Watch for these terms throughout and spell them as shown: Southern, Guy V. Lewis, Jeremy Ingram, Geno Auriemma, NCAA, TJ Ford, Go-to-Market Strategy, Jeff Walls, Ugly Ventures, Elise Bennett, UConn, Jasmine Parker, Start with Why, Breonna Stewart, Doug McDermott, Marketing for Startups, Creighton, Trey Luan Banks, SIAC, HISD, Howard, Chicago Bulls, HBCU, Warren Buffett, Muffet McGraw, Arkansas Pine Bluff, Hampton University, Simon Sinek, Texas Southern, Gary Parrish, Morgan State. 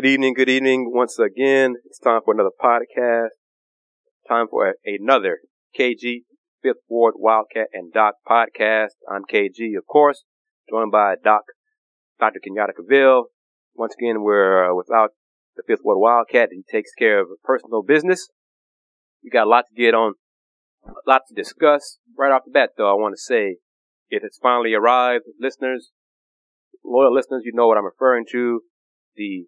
Good evening, good evening. Once again, it's time for another podcast. Time for another KG, Fifth Ward, Wildcat, and Doc podcast. I'm KG, of course, joined by Doc, Dr. Kenyatta Cavill. Once again, we're without the Fifth Ward Wildcat. He takes care of personal business. We got a lot to get on, a lot to discuss. Right off the bat, though, I want to say, if it's finally arrived, listeners, loyal listeners, you know what I'm referring to. The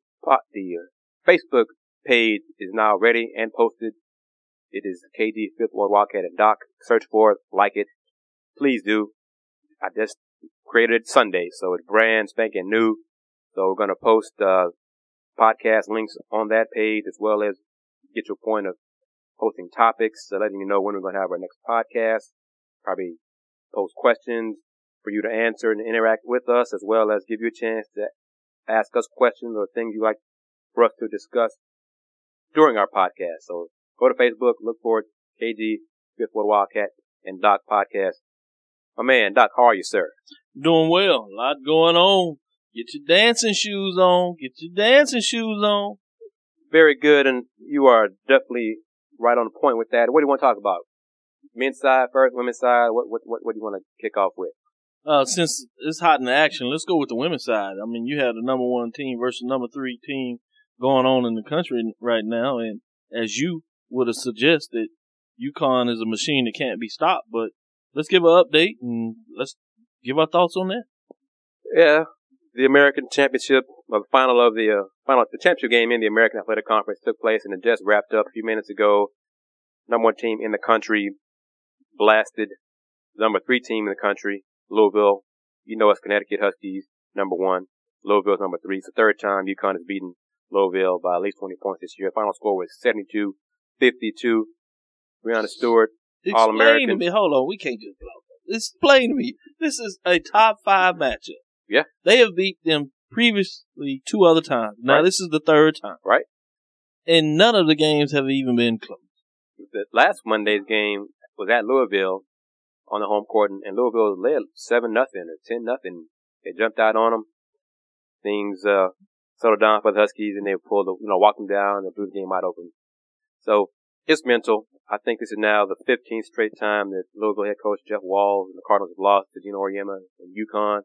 Facebook page is now ready and posted. It is KD, Fifth Ward Wildcat, and Doc. Search for it, like it. Please do. I just created it Sunday, so it's brand spanking new. So we're going to post podcast links on that page, as well as get your point of posting topics, so letting you know when we're going to have our next podcast. Probably post questions for you to answer and interact with us, as well as give you a chance to ask us questions or things you'd like for us to discuss during our podcast. So go to Facebook, look for it, KG, Fifth Ward Wildcat, and Doc Podcast. My man, Doc, how are you, sir? Doing well. A lot going on. Get your dancing shoes on. Very good, and you are definitely right on the point with that. What do you want to talk about? Men's side first, women's side? What do you want to kick off with? Since it's hot in the action, let's go with the women's side. I mean, you had the number one team versus number three team going on in the country right now, and as you would have suggested, UConn is a machine that can't be stopped, but let's give an update and let's give our thoughts on that. Yeah, the American Championship, the final of the championship game in the American Athletic Conference took place, and it just wrapped up a few minutes ago. Number one team in the country blasted the number three team in the country. Louisville, you know, it's Connecticut Huskies, number one. Louisville's number three. It's the third time UConn has beaten Louisville by at least 20 points this year. Final score was 72-52. Breonna Stewart, All-American. Explain to me. Hold on. We can't just blow that. Explain to me. This is a top five matchup. Yeah. They have beat them previously two other times. Now, This is the third time. Right. And none of the games have even been close. The last Monday's game was at Louisville, on the home court, and Louisville led 7-0 or 10-0. They jumped out on them. Things settled down for the Huskies, and they walked them down, and they blew the game wide open. So it's mental. I think this is now the 15th straight time that Louisville head coach Jeff Walls and the Cardinals have lost to Geno Auriemma and UConn.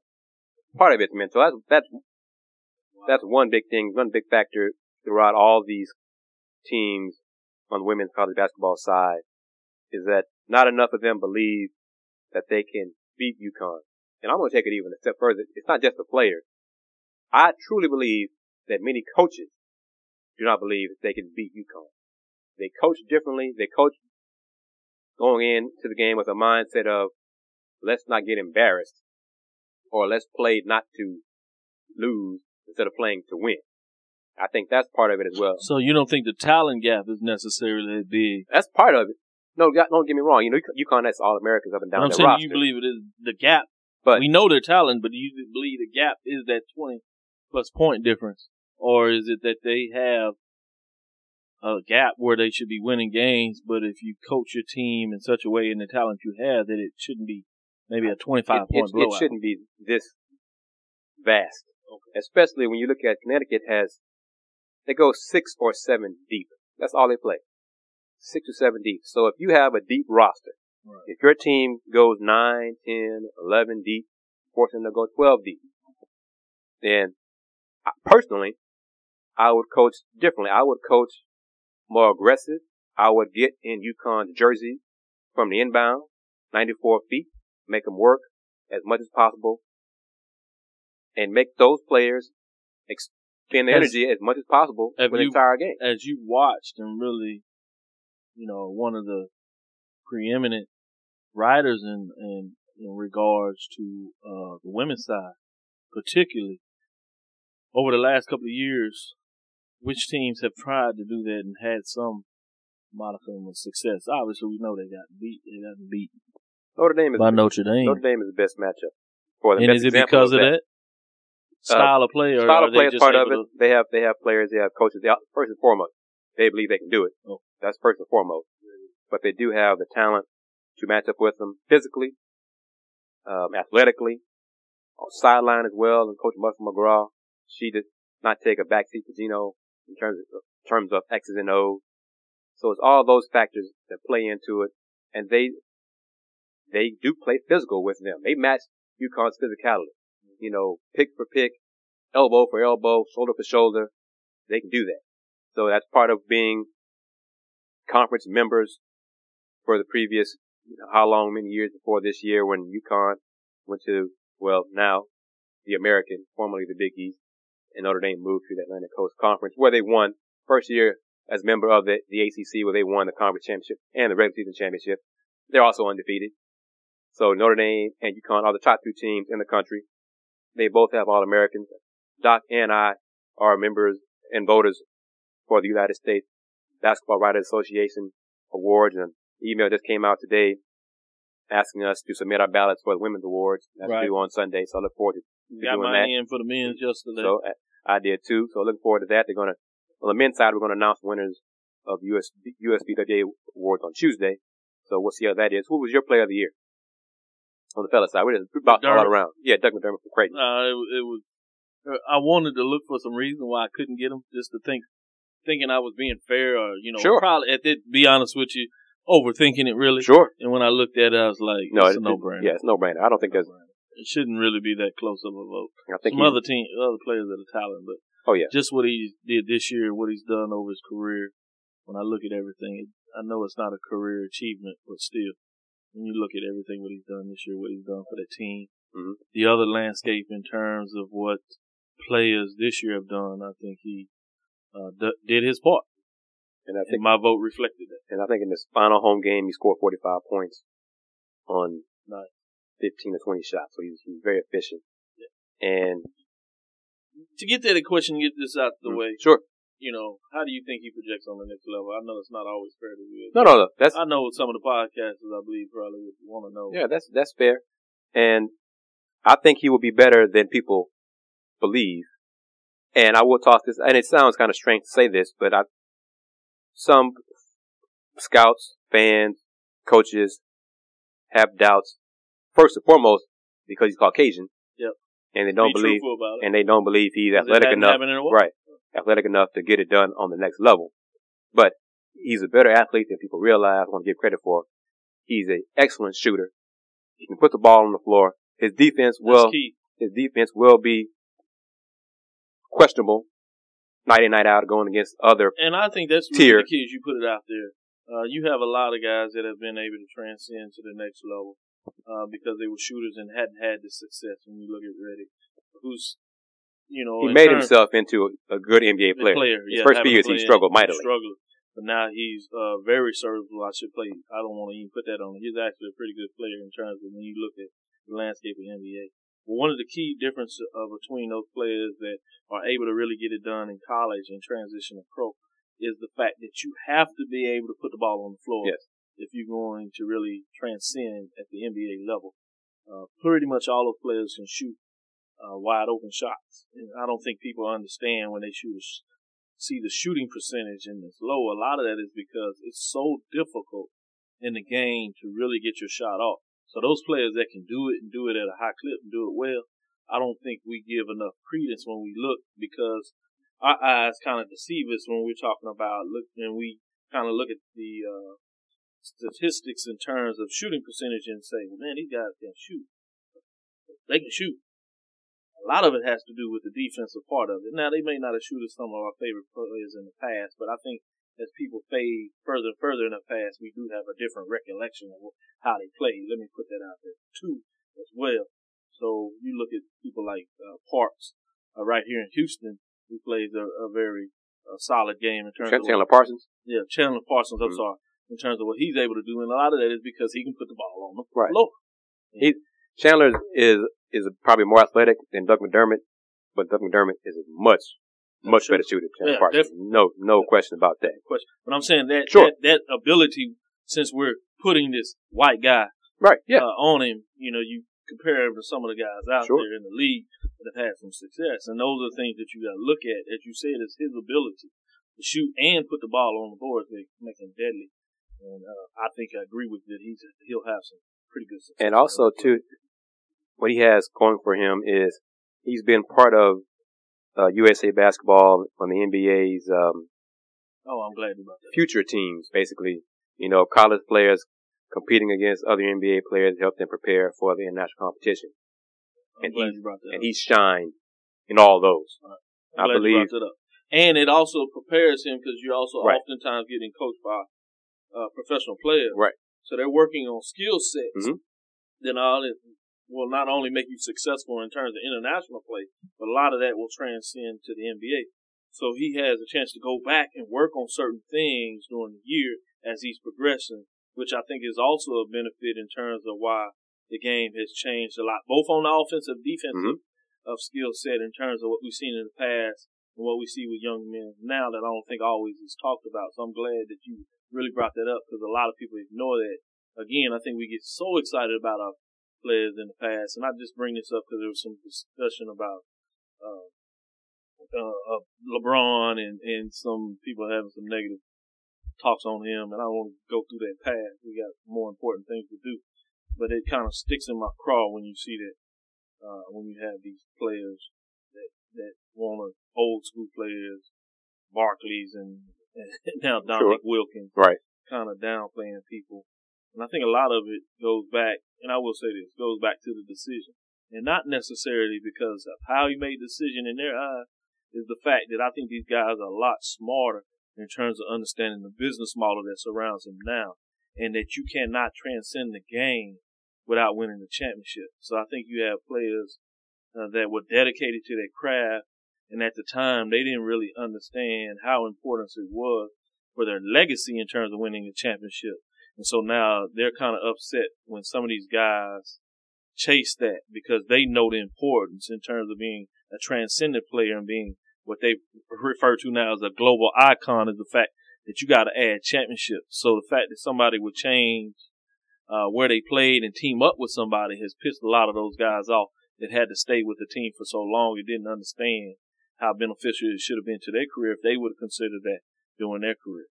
Part of it's mental. That's one big thing, one big factor throughout all these teams on the women's college basketball side is that not enough of them believe that they can beat UConn. And I'm going to take it even a step further. It's not just the players. I truly believe that many coaches do not believe that they can beat UConn. They coach differently. They coach going into the game with a mindset of, let's not get embarrassed, or let's play not to lose instead of playing to win. I think that's part of it as well. So you don't think the talent gap is necessarily big? That's part of it. No, don't get me wrong. You know, UConn, that's All-Americans up and down their roster. I'm saying you believe it is the gap. But we know their talent, but do you believe the gap is that 20-plus point difference? Or is it that they have a gap where they should be winning games, but if you coach your team in such a way in the talent you have, that it shouldn't be maybe a 25-point blowout? It shouldn't be this vast, especially when you look at Connecticut they go 6 or 7 deep. That's all they play. 6 or 7 deep. So if you have a deep roster, if your team goes 9, 10, 11 deep, forcing them to go 12 deep, then personally, I would coach differently. I would coach more aggressive. I would get in UConn's jersey from the inbound, 94 feet, make them work as much as possible, and make those players expend their energy as much as possible for the entire game. As you watched and really, you know, one of the preeminent writers in regards to the women's side, particularly over the last couple of years, which teams have tried to do that and had some modicum of success. Obviously, we know they got beat. They got beaten by Notre Dame. Notre Dame is the best matchup for them. And is it because of that? Style of play, or style of play is part of it. They have players. They have coaches. First and foremost, they believe they can do it. Oh. That's first and foremost. But they do have the talent to match up with them physically, athletically, on sideline as well. And Coach Muffet McGraw, she did not take a backseat to Geno in terms of X's and O's. So it's all those factors that play into it, and they do play physical with them. They match UConn's physicality. You know, pick for pick, elbow for elbow, shoulder for shoulder. They can do that. So that's part of being conference members for the previous, how long, many years before this year when UConn went to, well, now the American, formerly the Big East, and Notre Dame moved to the Atlantic Coast Conference, where they won first year as a member of the ACC, where they won the conference championship and the regular season championship. They're also undefeated. So Notre Dame and UConn are the top two teams in the country. They both have All-Americans. Doc and I are members and voters for the United States Basketball Writers Association Awards, and an email just came out today asking us to submit our ballots for the Women's Awards. That's due on Sunday, so I look forward to doing that. Got mine in for the men's yesterday. So I did too, so I look forward to that. They're going to, on the men's side, we're going to announce winners of USBWA Awards on Tuesday, so we'll see how that is. Who was your player of the year? On the fella side, we just bounced all around. Yeah, Doug McDermott from Creighton. It was. I wanted to look for some reason why I couldn't get him, just to thinking I was being fair, or sure. Probably at that. Be honest with you, overthinking it really. Sure. And when I looked at it, I was like, no, it's a no-brainer. Yeah, it's no-brainer. I don't think that's. It shouldn't really be that close of a vote. I think other players that are talented, but just what he did this year, what he's done over his career. When I look at everything, I know it's not a career achievement, but still. When you look at everything, what he's done this year, what he's done for the team, the other landscape in terms of what players this year have done, I think he did his part. And I think my vote reflected that. And I think in this final home game, he scored 45 points on 15 to 20 shots. So he was very efficient. Yeah. And to get to the question, get this out of the way. Sure. How do you think he projects on the next level? I know it's not always fair to you. No. I know some of the podcasters, I believe, probably would want to know. Yeah, that's fair. And I think he will be better than people believe. And I will toss this, and it sounds kind of strange to say this, but some scouts, fans, coaches have doubts, first and foremost, because he's Caucasian. Yep. And they don't believe, he's athletic enough. Right. Athletic enough to get it done on the next level. But he's a better athlete than people realize, want to give credit for. He's an excellent shooter. He can put the ball on the floor. His defense will be questionable night in, night out, going against other tier. And I think that's really the key is you put it out there. You have a lot of guys that have been able to transcend to the next level because they were shooters and hadn't had the success. When you look at Reddick, who's he made himself into a good NBA player. His first few years, he struggled mightily. But now he's very serviceable. I don't want to even put that on him. He's actually a pretty good player in terms of when you look at the landscape of the NBA. But one of the key differences between those players that are able to really get it done in college and transition to pro is the fact that you have to be able to put the ball on the floor if you're going to really transcend at the NBA level. Pretty much all those players can shoot wide open shots. And I don't think people understand when they see the shooting percentage and it's low. A lot of that is because it's so difficult in the game to really get your shot off. So those players that can do it and do it at a high clip and do it well, I don't think we give enough credence when we look, because our eyes kind of deceive us when we're talking about look at the statistics in terms of shooting percentage and say, well, man, these guys can shoot. They can shoot. A lot of it has to do with the defensive part of it. Now, they may not have shooted some of our favorite players in the past, but I think as people fade further and further in the past, we do have a different recollection of how they play. Let me put that out there, too, as well. So you look at people like Parks right here in Houston, who plays a very solid game in terms of Chandler Parsons? Yeah, Chandler Parsons, in terms of what he's able to do. And a lot of that is because he can put the ball on the floor. Right. Chandler is probably more athletic than Doug McDermott, but Doug McDermott is a much better shooter than Chandler Parsons. No question about that. But I'm saying that ability, since we're putting this white guy on him, you compare him to some of the guys out there in the league that have had some success. And those are things that you got to look at. As you said, it's his ability to shoot and put the ball on the board that make him deadly. And I think I agree with that. He'll have some pretty good success. And also, too, what he has going for him is he's been part of USA basketball on the NBA's I'm glad about that. Future teams, basically. You know, college players competing against other NBA players to help them prepare for the international competition. He shined in all those. All right. I believe. You brought it up. And it also prepares him because you're also oftentimes getting coached by professional players. Right. So they're working on skill sets that will not only make you successful in terms of international play, but a lot of that will transcend to the NBA. So he has a chance to go back and work on certain things during the year as he's progressing, which I think is also a benefit in terms of why the game has changed a lot, both on the offensive and defensive of skill set in terms of what we've seen in the past and what we see with young men now that I don't think always is talked about. So I'm glad that you really brought that up because a lot of people ignore that. Again, I think we get so excited about our players in the past, and I just bring this up because there was some discussion about LeBron and some people having some negative talks on him, and I don't want to go through that path. We got more important things to do. But it kind of sticks in my craw when you see that, when you have these players that want to old school players, Barkley's and now Dominic Wilkins, kind of downplaying people. And I think a lot of it goes back, and I will say this, goes back to the decision. And not necessarily because of how you made the decision in their eyes, is the fact that I think these guys are a lot smarter in terms of understanding the business model that surrounds them now, and that you cannot transcend the game without winning the championship. So I think you have players that were dedicated to their craft, and at the time they didn't really understand how important it was for their legacy in terms of winning a championship. And so now they're kind of upset when some of these guys chase that because they know the importance in terms of being a transcendent player and being what they refer to now as a global icon is the fact that you got to add championships. So the fact that somebody would change where they played and team up with somebody has pissed a lot of those guys off that had to stay with the team for so long and didn't understand how beneficial it should have been to their career if they would have considered that during their career.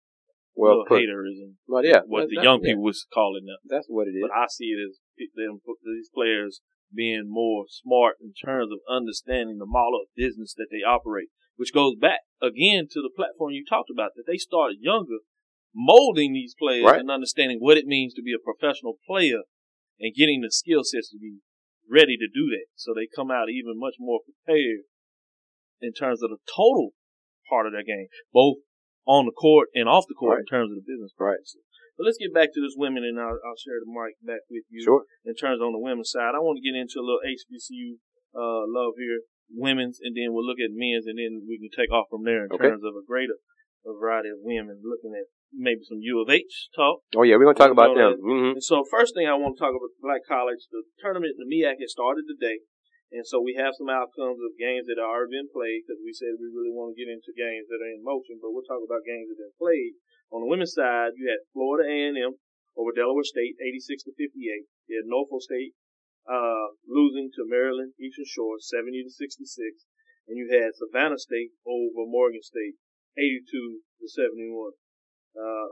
Well, haterism, what the young people would call it now. That's what it is. But I see it as these players being more smart in terms of understanding the model of business that they operate, which goes back again to the platform you talked about, that they started younger, molding these players and understanding what it means to be a professional player and getting the skill sets to be ready to do that. So they come out even much more prepared in terms of the total part of their game, both on the court and off the court in terms of the business practices. But let's get back to this women, and I'll share the mic back with you. Sure. In terms on the women's side, I want to get into a little HBCU love here, women's, and then we'll look at men's, and then we can take off from there in terms of a greater variety of women, looking at maybe some U of H talk. Oh, yeah, we're going to talk about them. Mm-hmm. And so first thing I want to talk about black college, the tournament in the MEAC has started today, and so we have some outcomes of games that are already been played because we said we really want to get into games that are in motion, but we'll talk about games that have been played. On the women's side, you had Florida A&M over Delaware State, 86-58. You had Norfolk State losing to Maryland Eastern Shore, 70-66. And you had Savannah State over Morgan State, 82-71.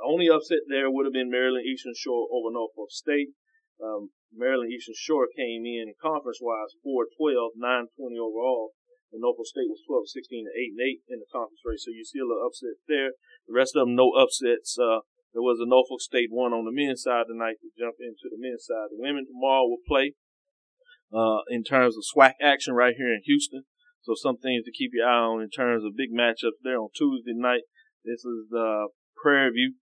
Only upset there would have been Maryland Eastern Shore over Norfolk State. Maryland Eastern Shore came in conference-wise 4-12, 9-20 overall. And Norfolk State was 12-16 to 8-8 in the conference race. So you see a little upset there. The rest of them, no upsets. There was a Norfolk State one on the men's side tonight to jump into the men's side. The women tomorrow will play in terms of SWAC action right here in Houston. So some things to keep your eye on in terms of big matchups there on Tuesday night. This is Prairie View.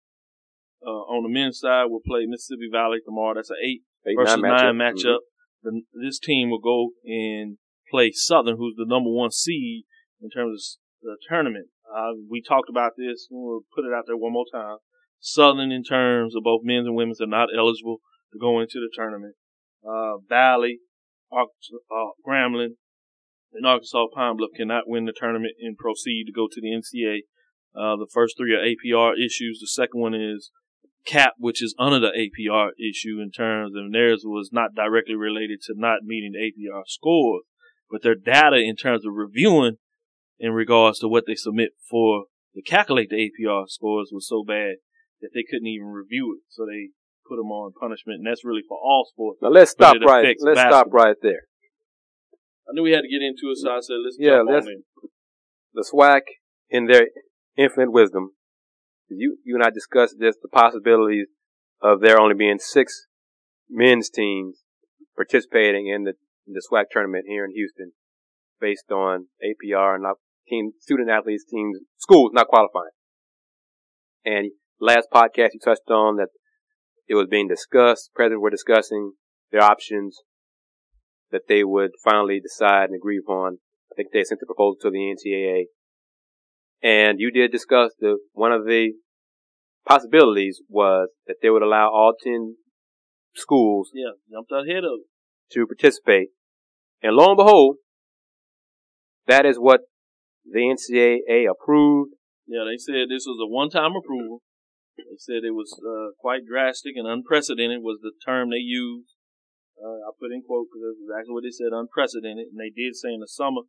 On the men's side, we'll play Mississippi Valley tomorrow. That's an 8-9 matchup. Mm-hmm. This team will go and play Southern, who's the number one seed in terms of the tournament. We talked about this, and we'll put it out there one more time. Southern, in terms of both men's and women's, are not eligible to go into the tournament. Valley, Grambling, and Arkansas Pine Bluff cannot win the tournament and proceed to go to the NCAA. The first three are APR issues. The second one is CAP, which is under the APR issue in terms of theirs was not directly related to not meeting the APR scores. But their data in terms of reviewing in regards to what they submit for to calculate the APR scores was so bad that they couldn't even review it. So they put them on punishment, and that's really for all sports. Now let's stop right there. I knew we had to get into it, so I said let's jump on in. the SWAC, in their infinite wisdom, you and I discussed just the possibilities of there only being 6 men's teams participating in the SWAC tournament here in Houston, based on APR and student athletes, teams, schools not qualifying. And last podcast you touched on that it was being discussed. Presidents were discussing their options that they would finally decide and agree upon. I think they sent the proposal to the NCAA. And you did discuss one of the possibilities was that they would allow all 10 schools to participate. And lo and behold, that is what the NCAA approved. Yeah, they said this was a one-time approval. They said it was quite drastic and unprecedented was the term they used. I put in quote because that's exactly what they said, unprecedented. And they did say in the summer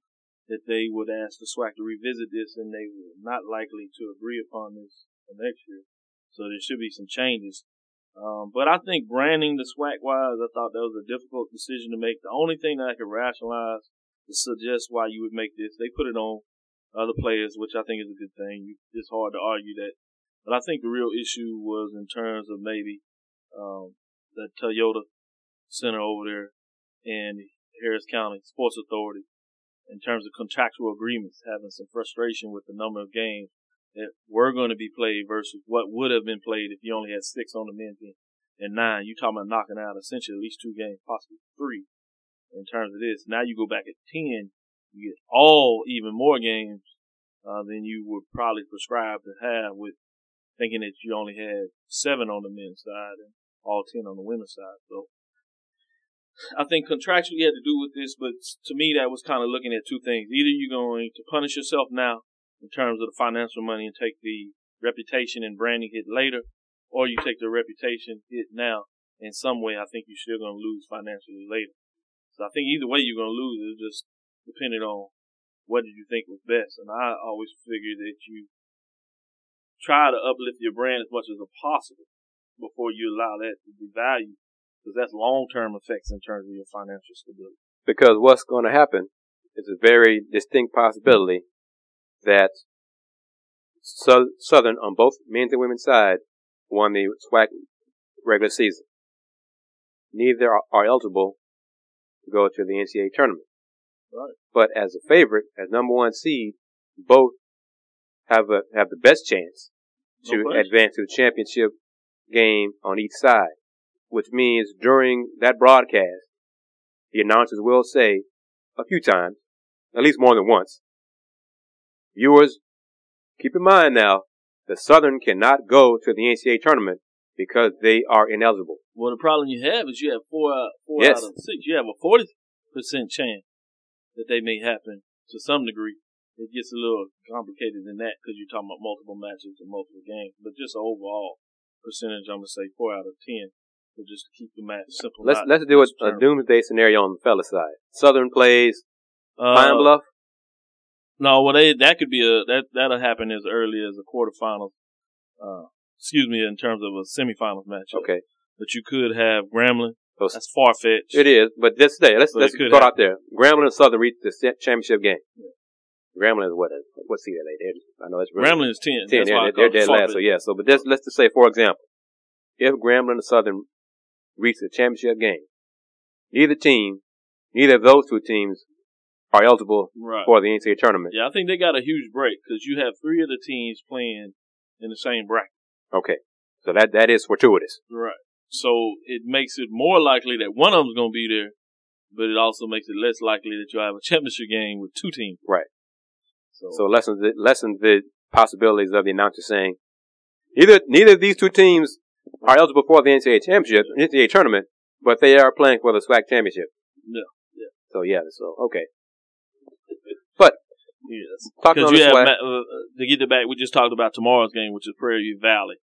that they would ask the SWAC to revisit this, and they were not likely to agree upon this for next year. So there should be some changes. But I think branding the SWAC-wise, I thought that was a difficult decision to make. The only thing that I could rationalize to suggest why you would make this, they put it on other players, which I think is a good thing. It's hard to argue that. But I think the real issue was in terms of maybe the Toyota Center over there and Harris County Sports Authority in terms of contractual agreements, having some frustration with the number of games that were going to be played versus what would have been played if you only had 6 on the men's team and 9. You're talking about knocking out essentially at least 2 games, possibly 3 in terms of this. Now you go back at 10, you get even more games than you would probably prescribe to have with thinking that you only had 7 on the men's side and all 10 on the women's side. So I think contractually you had to do with this, but to me that was kind of looking at 2 things. Either you're going to punish yourself now in terms of the financial money and take the reputation and branding hit later, or you take the reputation hit now. In some way, I think you're still going to lose financially later. So I think either way you're going to lose. It's just depending on what did you think was best. And I always figured that you try to uplift your brand as much as possible before you allow that to devalue, because that's long-term effects in terms of your financial stability. Because what's going to happen is a very distinct possibility that Southern, on both men's and women's side, won the SWAC regular season. Neither are eligible to go to the NCAA tournament. Right. But as a favorite, as #1 seed, both have the best chance to advance to the championship game on each side, which means during that broadcast, the announcers will say a few times, at least more than once, viewers, keep in mind now, the Southern cannot go to the NCAA tournament because they are ineligible. Well, the problem you have is you have four out of 6. You have a 40% chance that they may happen to some degree. It gets a little complicated than that because you're talking about multiple matches and multiple games. But just overall percentage, I'm going to say 4 out of 10. So just to keep the match simple. Let's do a doomsday scenario on the fella side. Southern plays Pine Bluff. No, well, that could be that'll happen as early as a quarterfinals. In terms of a semifinals match. Okay, but you could have Grambling. That's far fetched. It is, but this day, let's start out there. Grambling and Southern reach the championship game. Yeah. Grambling is what seed are they? I know that's really Grambling is 10. They're dead last. So yeah. So, but let's just say, for example, if Grambling and Southern reach the championship game, neither of those 2 teams are eligible for the NCAA tournament. Yeah, I think they got a huge break because you have 3 of the teams playing in the same bracket. Okay, so that is fortuitous. Right. So it makes it more likely that one of them's going to be there, but it also makes it less likely that you'll have a championship game with 2 teams. Right. So lessens the possibilities of the announcer saying, neither of these 2 teams are eligible for the NCAA tournament, but they are playing for the SWAC championship. Yeah. So okay. But yes, because you have to get it back. We just talked about tomorrow's game, which is Prairie View Valley.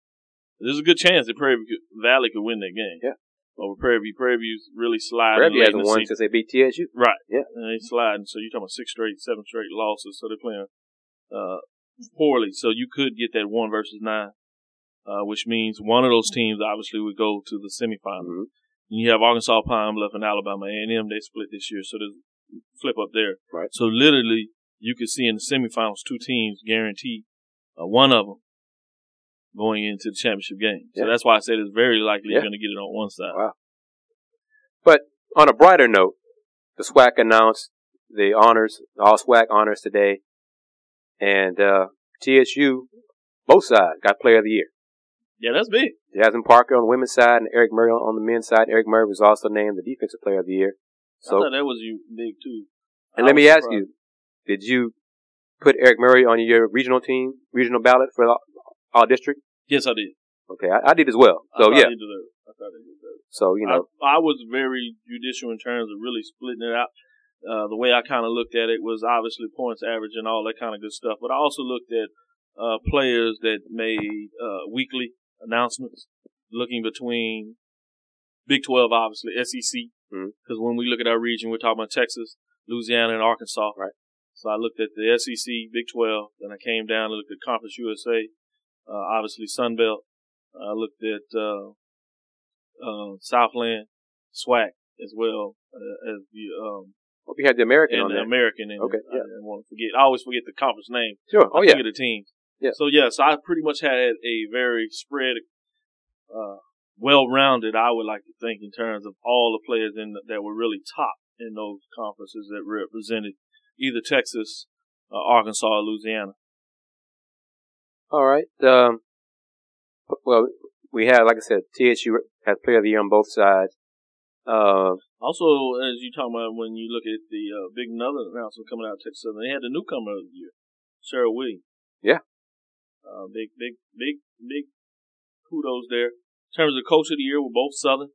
There's a good chance that Prairie View Valley could win that game. Yeah. Over Prairie View. Prairie View's really sliding. Prairie View hasn't won since they beat TSU. Right. Yeah. And they sliding. So you're talking about 6 straight, 7 straight losses. So they're playing poorly. So you could get that 1 versus 9, which means one of those teams obviously would go to the semifinals. Mm-hmm. And you have Arkansas Pine Bluff and Alabama A&M. They split this year. So there's a flip up there. Right. So literally, you could see in the semifinals two teams guaranteed, one of them going into the championship game. So that's why I said it's very likely you're going to get it on one side. Wow. But on a brighter note, the SWAC announced the honors, the All-SWAC honors today, and TSU, both sides, got Player of the Year. Yeah, that's big. Jasmine Parker on the women's side and Eric Murray on the men's side. Eric Murray was also named the Defensive Player of the Year. So, I thought that was big, too. And let me ask you, did you put Eric Murray on your regional team, regional ballot for our district? Yes, I did. Okay, I did as well. So, I deserved it. I thought I deserved it. So, you know. I was very judicial in terms of really splitting it out. The way I kind of looked at it was obviously points average and all that kind of good stuff. But I also looked at players that made weekly announcements, looking between Big 12, obviously, SEC. Because when we look at our region, we're talking about Texas, Louisiana, and Arkansas. Right. So I looked at the SEC, Big 12, then I came down and looked at Conference USA, obviously Sunbelt. I looked at Southland, SWAC as well as the well, we had the American and on the there. American. And okay. I didn't want to forget. I always forget the conference name. Sure. Oh, I forget the teams. Yeah. So, so I pretty much had a very spread, well-rounded, I would like to think, in terms of all the players that were really top in those conferences that represented either Texas, Arkansas, or Louisiana. All right. Well, we had, like I said, TSU had Player of the Year on both sides. Also, as you talk about, when you look at the big another announcement coming out of Texas Southern, they had the newcomer of the year, Sarah Williams. Yeah. Big kudos there. In terms of coach of the year, we're both Southern.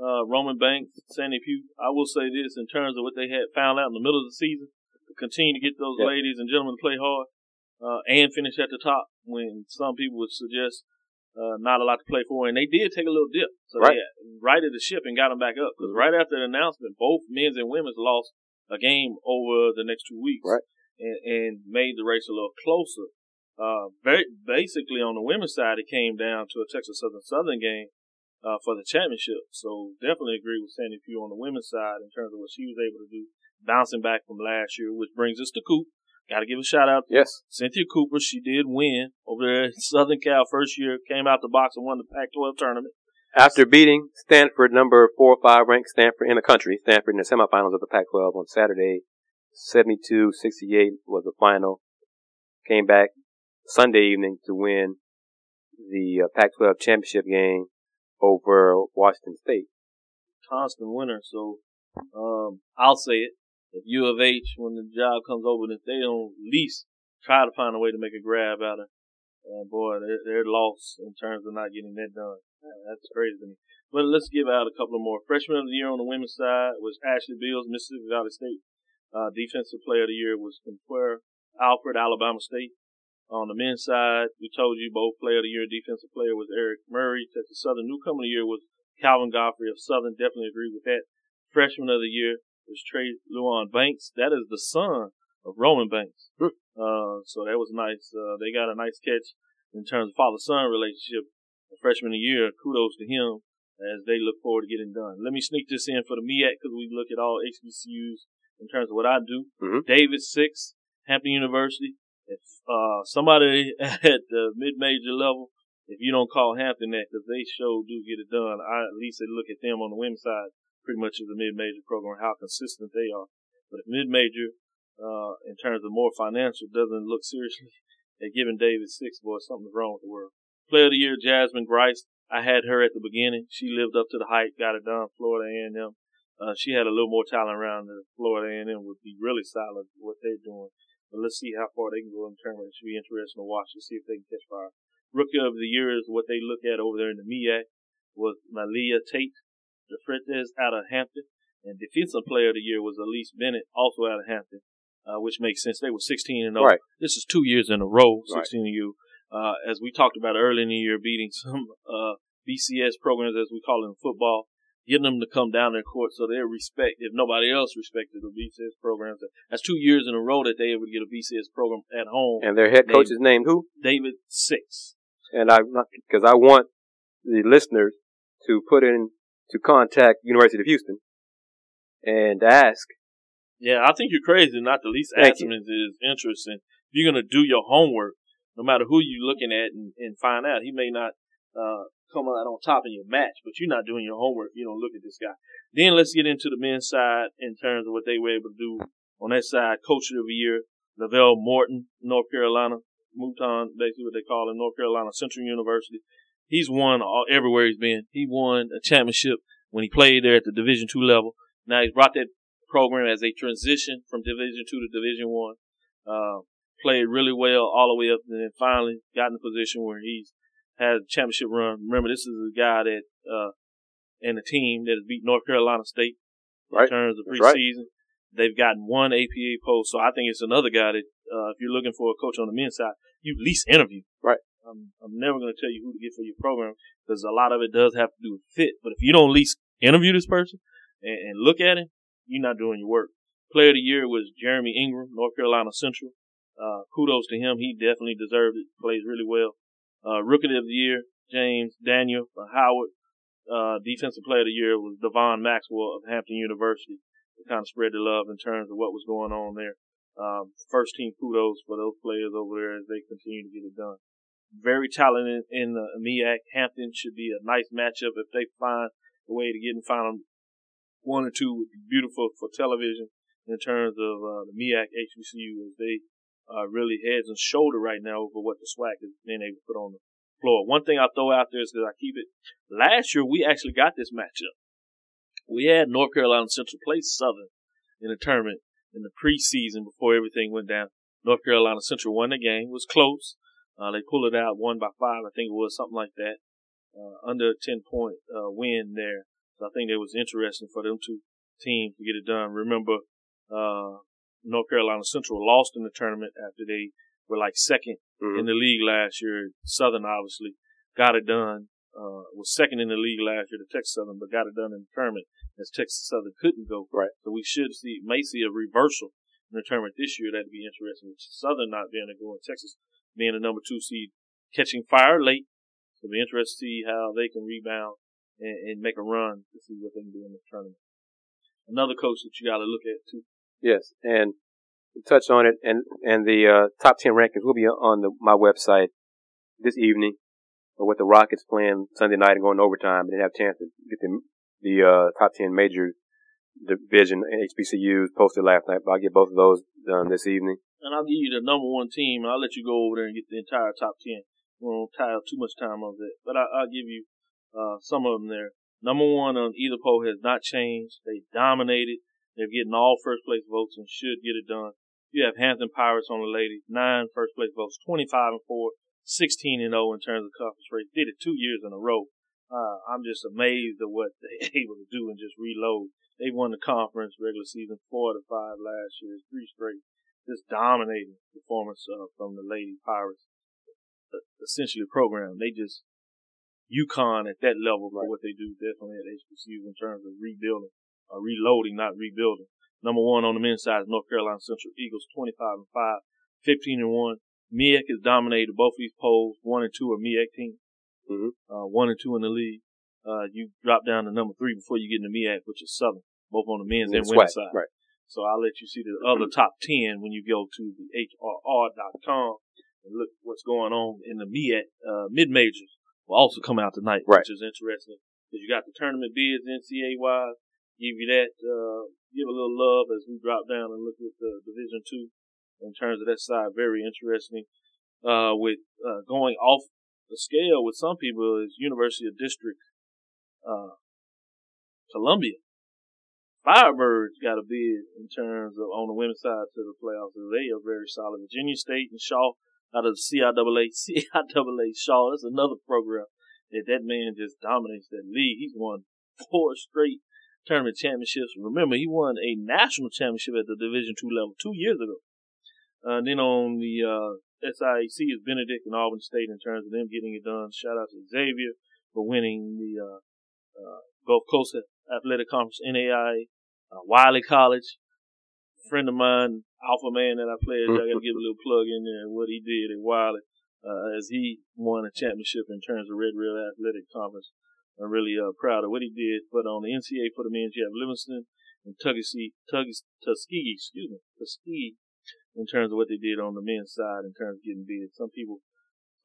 Roman Banks, Sandy Pugh. I will say this, in terms of what they had found out in the middle of the season, continue to get those ladies and gentlemen to play hard and finish at the top when some people would suggest not a lot to play for, and they did take a little dip. So they righted the ship and got them back up. Because right after the announcement, both men's and women's lost a game over the next 2 weeks, and made the race a little closer. Basically, on the women's side, it came down to a Texas Southern game for the championship. So definitely agree with Sandy Pugh on the women's side in terms of what she was able to do, bouncing back from last year, which brings us to Coop. Got to give a shout-out to Cynthia Cooper. She did win over there in Southern Cal first year, came out the box and won the Pac-12 tournament. After beating Stanford, number 4 or 5 ranked Stanford in the country, Stanford in the semifinals of the Pac-12 on Saturday, 72-68 was the final. Came back Sunday evening to win the Pac-12 championship game over Washington State. Constant winner, so I'll say it. If U of H, when the job comes open, if they don't at least try to find a way to make a grab out of boy, they're lost in terms of not getting that done. That's crazy to me. But let's give out a couple of more. Freshman of the Year on the women's side was Ashley Bills, Mississippi Valley State. Defensive Player of the Year was Quintero Alford, Alabama State. On the men's side, we told you both Player of the Year, Defensive Player was Eric Murray. Texas Southern. Newcomer of the Year was Calvin Godfrey of Southern. Definitely agree with that. Freshman of the Year is Trey Luan Banks. That is the son of Roman Banks. So that was nice. They got a nice catch in terms of father-son relationship. Freshman of the year, kudos to him as they look forward to getting done. Let me sneak this in for the MEAC because we look at all HBCUs in terms of what I do. David Six, Hampton University. If somebody at the mid-major level, if you don't call Hampton that, because they sure do get it done, I at least look at them on the women's side. Pretty much is a mid-major program, how consistent they are. But if mid-major, in terms of more financial, doesn't look seriously at giving David Six, boy, something's wrong with the world. Player of the year, Jasmine Grice. I had her at the beginning. She lived up to the hype, got it done, Florida A&M. She had a little more talent around there. Florida A&M would be really solid with what they're doing. But let's see how far they can go in the tournament. It should be interesting to watch to see if they can catch fire. Rookie of the year is what they look at over there in the MEAC was Malia Tate. The Freitas out of Hampton, and defensive player of the year was Elise Bennett, also out of Hampton, which makes sense. They were 16-0. Right. This is 2 years in a row, 16-0. As we talked about early in the year, beating some BCS programs, as we call it in football, getting them to come down their court so they're respect. If nobody else respected the BCS programs, that's 2 years in a row that they would get a BCS program at home. And their head coach is named who? David Six. And because I want the listeners to put in to contact University of Houston and ask Yeah, I think you're crazy not to at least ask him his interest. And if you're going to do your homework, no matter who you're looking at and find out, he may not come out on top in your match, but you're not doing your homework if you don't look at this guy. Then let's get into the men's side in terms of what they were able to do. On that side, Coach of the Year, Lavelle Morton, North Carolina, moved on, basically what they call in North Carolina Central University. He's won everywhere he's been. He won a championship when he played there at the Division II level. Now he's brought that program as they transition from Division II to Division I. Played really well all the way up and then finally got in a position where he's had a championship run. Remember, this is a guy that, and a team that has beat North Carolina State in terms of preseason. They've gotten one APA poll, so I think it's another guy that, if you're looking for a coach on the men's side, you at least interview. Right. I'm never going to tell you who to get for your program because a lot of it does have to do with fit. But if you don't at least interview this person and look at him, you're not doing your work. Player of the Year was Jeremy Ingram, North Carolina Central. Kudos to him. He definitely deserved it. Plays really well. Rookie of the Year, James Daniel Howard. Defensive Player of the Year was Devon Maxwell of Hampton University. Kind of spread the love in terms of what was going on there. First team kudos for those players over there as they continue to get it done. Very talented in the MEAC. Hampton should be a nice matchup if they find a way to get in final one or two. Would be beautiful for television in terms of the MEAC HBCU as they are really heads and shoulder right now over what the SWAC has been able to put on the floor. One thing I'll throw out there is because I keep it. Last year we actually got this matchup. We had North Carolina Central play Southern in the tournament in the preseason before everything went down. North Carolina Central won the game. It was close. They pulled it out 1-5, I think it was, something like that. Under a 10-point win there. So I think it was interesting for them two teams to get it done. Remember, North Carolina Central lost in the tournament after they were like second in the league last year. Southern obviously got it done. Was second in the league last year to Texas Southern, but got it done in the tournament as Texas Southern couldn't go. Right. So we may see a reversal in the tournament this year. That'd be interesting. Southern not being able to go in Texas, being the number 2 seed, catching fire late. So it'll be interesting to see how they can rebound and make a run to see what they can do in the tournament. Another coach that you got to look at too. Yes, and we touched on it, and the top 10 rankings will be on my website this evening. With the Rockets playing Sunday night and going to overtime, and they have a chance to get the top 10 major division HBCUs posted last night. But I'll get both of those done this evening. And I'll give you the number 1 team, and I'll let you go over there and get the entire top 10. We won't tie up too much time on that, but I'll give you some of them there. Number 1 on either poll has not changed. They dominated. They're getting all first-place votes and should get it done. You have Hampton Pirates on the lady, 9 first-place votes, 25-4. 16-0 in terms of conference race. Did it 2 years in a row. I'm just amazed at what they're able to do and just reload. They won the conference regular season 4-5 last year, 3 straight. Just dominating performance from the Lady Pirates. Essentially a program. They just UConn at that level for what they do definitely at HBCU in terms of rebuilding or reloading, not rebuilding. Number 1 on the men's side is North Carolina Central Eagles, 25-5, 15-1. MEAC has dominated both these polls. 1 and 2 are MEAC teams. 1 and 2 in the league. You drop down to number 3 before you get into MEAC, which is Southern, both on the men's and women's side. Right. So I'll let you see the other top 10 when you go to the HRR.com and look what's going on in the MEAC mid-majors. Will also come out tonight, which is interesting because you got the tournament bids NCAA-wise. Give you that. Give a little love as we drop down and look at the Division II. In terms of that side, very interesting. With going off the scale with some people is University of District Columbia. Firebirds got a bid in terms of on the women's side to the playoffs. They are very solid. Virginia State and Shaw out of the CIAA Shaw. That's another program that man just dominates that league. He's won 4 straight tournament championships. Remember, he won a national championship at the Division II level 2 years ago. Then on the SIAC is Benedict and Auburn State in terms of them getting it done. Shout out to Xavier for winning the Gulf Coast Athletic Conference, NAIA, Wiley College. A friend of mine, Alpha Man that I played, I got to give a little plug in there and what he did at Wiley as he won a championship in terms of Red Rail Athletic Conference. I'm really proud of what he did. But on the NCAA for the men's, you have Livingston and Tuskegee, in terms of what they did on the men's side in terms of getting bid. Some people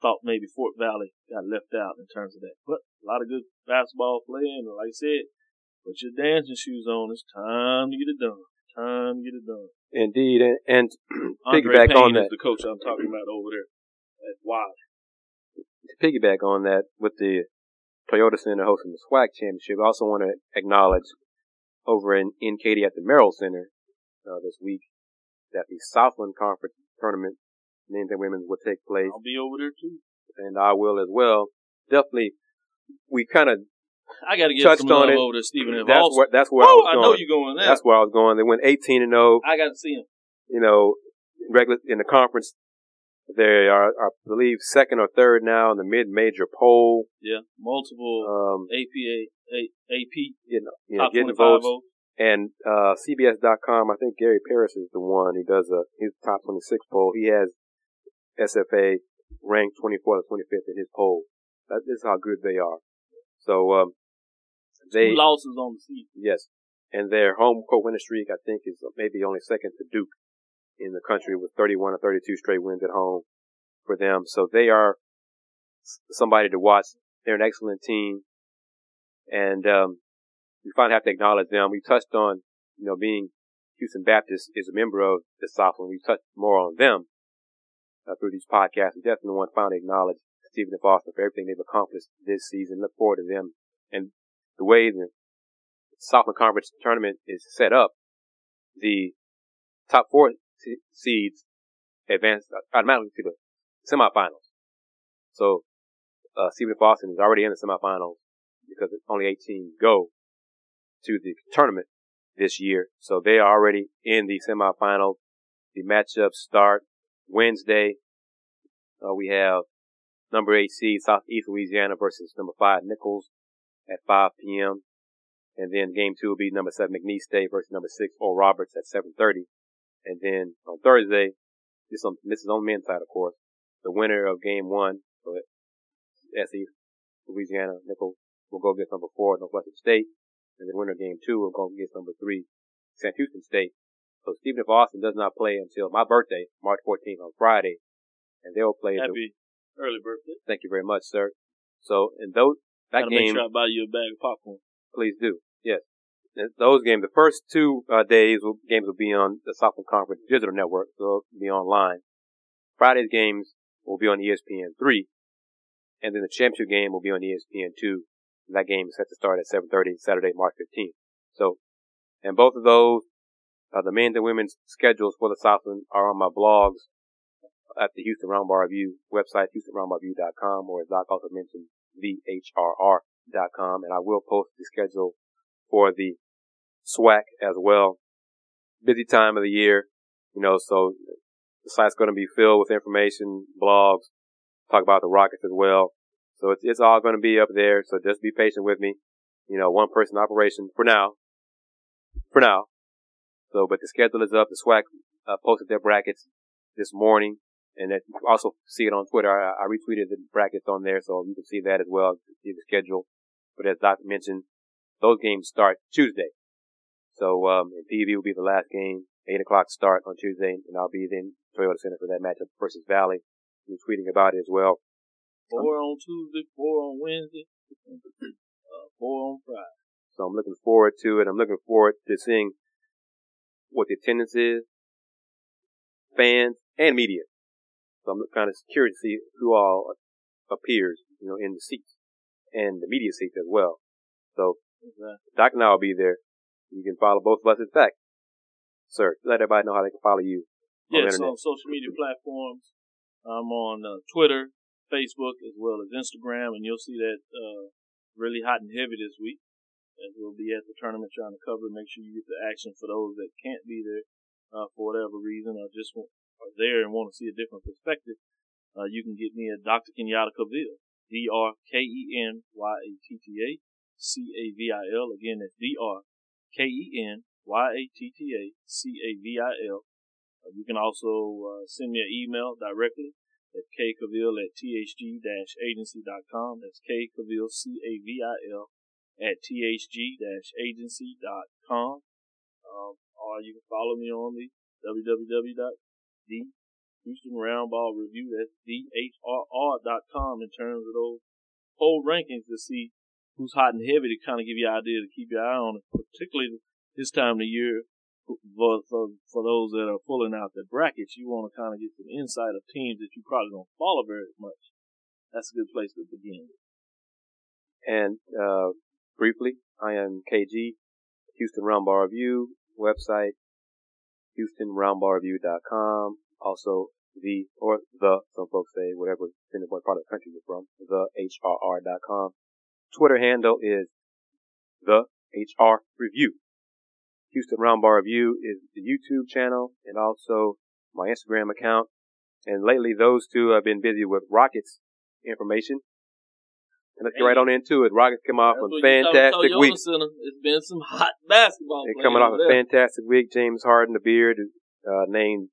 thought maybe Fort Valley got left out in terms of that. But a lot of good basketball playing, and like I said, put your dancing shoes on. It's time to get it done. Indeed, and piggyback on that. Andre Payne is the coach I'm talking about over there at Wiley. To piggyback on that, with the Toyota Center hosting the SWAC Championship, I also want to acknowledge over in Katy at the Merrill Center this week that the Southland Conference Tournament, men's and women's, will take place. I'll be over there too. And I will as well. Definitely, we kind of I gotta get some love over to Stephen F. Austin. That's where I was going. I know you're going there. That's where I was going. They went 18-0. I got to see him. You know, regular in the conference, they are, I believe, second or third now in the mid-major poll. Yeah, multiple AP, getting votes. And CBS.com. I think Gary Parrish is the one. He does his top 26 poll. He has SFA ranked 24th or 25th in his poll. This is how good they are. So, they 2 losses on the season. Yes. And their home court winning streak, I think, is maybe only second to Duke in the country with 31 or 32 straight wins at home for them. So they are somebody to watch. They're an excellent team. And, we finally have to acknowledge them. We touched on, you know, being Houston Baptist is a member of the Southland. We've touched more on them through these podcasts. We definitely want to finally acknowledge Stephen F. Austin for everything they've accomplished this season. Look forward to them. And the way the Southland Conference Tournament is set up, the top 4 seeds advance automatically to the semifinals. So, Stephen F. Austin is already in the semifinals because only 18 go to the tournament this year. So they are already in the semifinals. The matchups start Wednesday. We have number 8 seed Southeast Louisiana versus number 5 Nichols at 5 p.m. And then game 2 will be number 7 McNeese State versus number 6 Oral Roberts at 7:30. And then on Thursday, this is on the men's side, of course, the winner of game 1, so SE Louisiana Nichols, will go against number 4 Northwestern State. And the winner of game 2 will go against number 3 St. Houston State. So Stephen F. Austin does not play until my birthday, March 14th on Friday. And they'll play early birthday. Thank you very much, sir. So, and that game. Make sure I buy you a bag of popcorn. Please do. Yes. And those games, the first 2 games will be on the Southland Conference Digital Network, so it'll be online. Friday's games will be on ESPN 3, and then the championship game will be on ESPN 2. That game is set to start at 7:30 Saturday, March 15th. So, and both of those, the men's and women's schedules for the Southland are on my blogs at the Houston Roundbar Review website, HoustonRoundbarReview.com, or as Doc also mentioned, VHRR.com. And I will post the schedule for the SWAC as well. Busy time of the year, you know, so the site's going to be filled with information, blogs, talk about the Rockets as well. So it's all going to be up there. So just be patient with me. You know, one person operation for now. So, but the schedule is up. The SWAC posted their brackets this morning. And that you can also see it on Twitter. I retweeted the brackets on there, so you can see that as well, see the schedule. But as Doc mentioned, those games start Tuesday. So, PV will be the last game, 8 o'clock start on Tuesday, and I'll be in Toyota Center for that matchup versus Valley. We're tweeting about it as well. 4 on Tuesday, 4 on Wednesday, 4 on Friday. So I'm looking forward to it. I'm looking forward to seeing what the attendance is, fans, and media. So I'm kind of curious to see who all appears, you know, in the seats and the media seats as well. So Doc and I will be there. You can follow both of us. In fact, sir, let everybody know how they can follow you. Yes, on social media platforms. I'm on Twitter, Facebook, as well as Instagram, and you'll see that really hot and heavy this week. As we'll be at the tournament trying to cover. Make sure you get the action for those that can't be there for whatever reason or just are there and want to see a different perspective. You can get me at Dr. Kenyatta Cavil, D-R-K-E-N-Y-A-T-T-A-C-A-V-I-L. Again, that's D-R-K-E-N-Y-A-T-T-A-C-A-V-I-L. You can also send me an email directly. That's kcavil at thg-agency.com. That's kcavil, C-A-V-I-L, at thg-agency.com. or you can follow me on the www.theHoustonRoundballReview. That's DHRR.com in terms of those poll rankings to see who's hot and heavy, to kind of give you an idea to keep your eye on, particularly this time of the year. For those that are pulling out their brackets, you want to kind of get some insight of teams that you probably don't follow very much. That's a good place to begin. And briefly, I am KG, Houston Roundbar Review website, HoustonRoundbarReview.com. Also, some folks say, whatever, depending on what part of the country you're from, thehrr.com. Twitter handle is thehrreview. Houston Roundbar Review is the YouTube channel and also my Instagram account. And lately, those two have been busy with Rockets information. And let's get right on into it. Rockets come off a fantastic week. It's been some hot basketball. They're coming off a fantastic week. James Harden, the Beard, named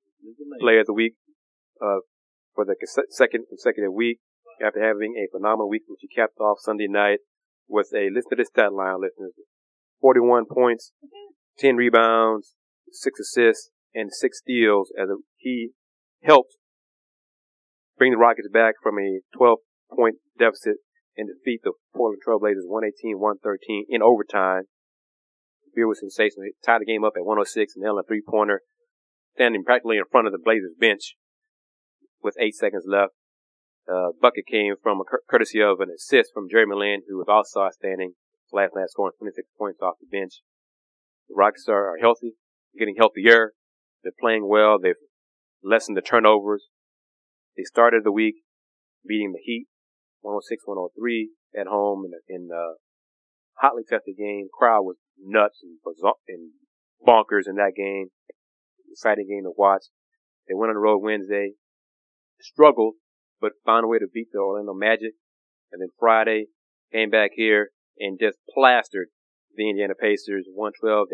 Player of the Week for the second consecutive week after having a phenomenal week, which he capped off Sunday night with a, listen to this stat line, listeners: 41 points. 10 rebounds, 6 assists, and 6 steals as he helped bring the Rockets back from a 12-point deficit and defeat the Portland Trailblazers 118-113 in overtime. Beard was sensational. He tied the game up at 106 and held a three-pointer, standing practically in front of the Blazers bench with 8 seconds left. Bucket came from courtesy of an assist from Jeremy Lin, who was also outstanding last night, scoring 26 points off the bench. The Rockets are healthy, getting healthier. They're playing well. They've lessened the turnovers. They started the week beating the Heat 106-103 at home in the hotly tested game. Crowd was nuts and bonkers in that game. Exciting game to watch. They went on the road Wednesday, struggled, but found a way to beat the Orlando Magic. And then Friday, came back here and just plastered the Indiana Pacers, 112-86,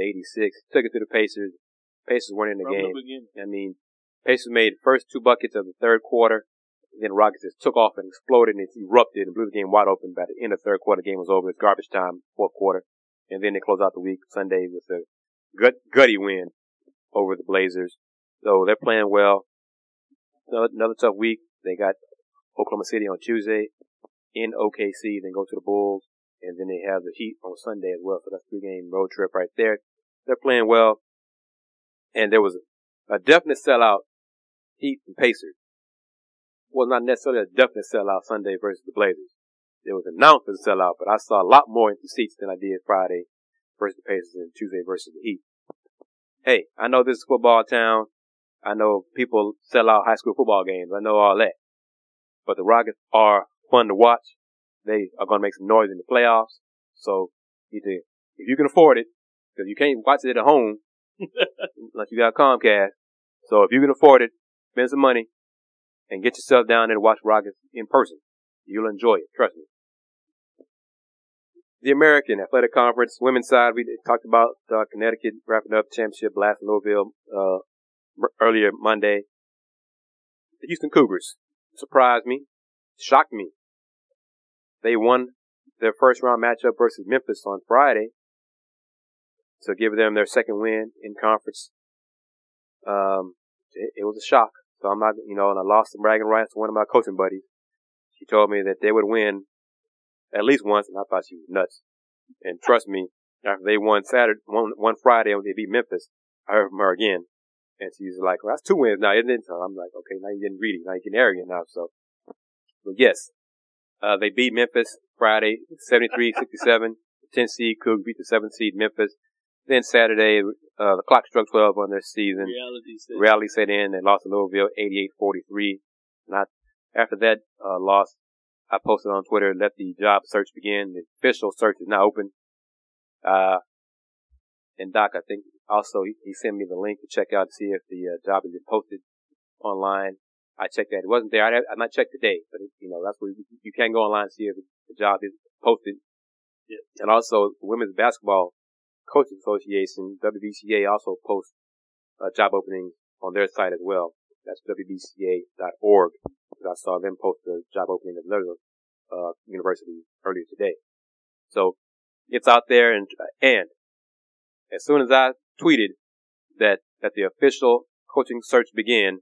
took it to the Pacers. Pacers weren't in the game. Pacers made the first two buckets of the third quarter. Then Rockets just took off and exploded and it erupted and blew the game wide open. By the end of the third quarter, the game was over. It's garbage time, fourth quarter. And then they closed out the week Sunday with a gutty win over the Blazers. So they're playing well. Another tough week. They got Oklahoma City on Tuesday in OKC, then go to the Bulls. And then they have the Heat on Sunday as well. So that's a three-game road trip right there. They're playing well. And there was a definite sellout, Heat and Pacers. Well, not necessarily a definite sellout Sunday versus the Blazers. There was announced as a sellout, but I saw a lot more empty seats than I did Friday versus the Pacers and Tuesday versus the Heat. Hey, I know this is football town. I know people sell out high school football games. I know all that. But the Rockets are fun to watch. They are going to make some noise in the playoffs. So, if you can afford it, because you can't watch it at home unless you got Comcast. So, if you can afford it, spend some money and get yourself down there to watch Rockets in person. You'll enjoy it. Trust me. The American Athletic Conference, women's side, we talked about Connecticut wrapping up championship last in Louisville earlier Monday. The Houston Cougars surprised me, shocked me. They won their first-round matchup versus Memphis on Friday, so give them their second win in conference. It was a shock. So I'm not, and I lost some bragging rights to one of my coaching buddies. She told me that they would win at least once, and I thought she was nuts. And trust me, after they won Saturday, one Friday, when they beat Memphis, I heard from her again, and she was like, "Well, that's two wins now, isn't it?" So I'm like, "Okay, now you're getting greedy, now you're getting arrogant now." So, but yes. They beat Memphis Friday, 73-67. The 10th seed Cougs beat the 7th seed Memphis. Then Saturday, the clock struck 12 on their season. Reality set in. They lost to Louisville 88-43. And after that loss, I posted on Twitter, let the job search begin. The official search is now open. And Doc, I think, also, he sent me the link to check out to see if the job has been posted online. I checked that. It wasn't there. I might check today, but that's where you can go online and see if the job is posted. Yes. And also, Women's Basketball Coaches Association, WBCA, also posts job openings on their site as well. That's WBCA.org. I saw them post a job opening at another university earlier today. So, it's out there, and as soon as I tweeted that the official coaching search began,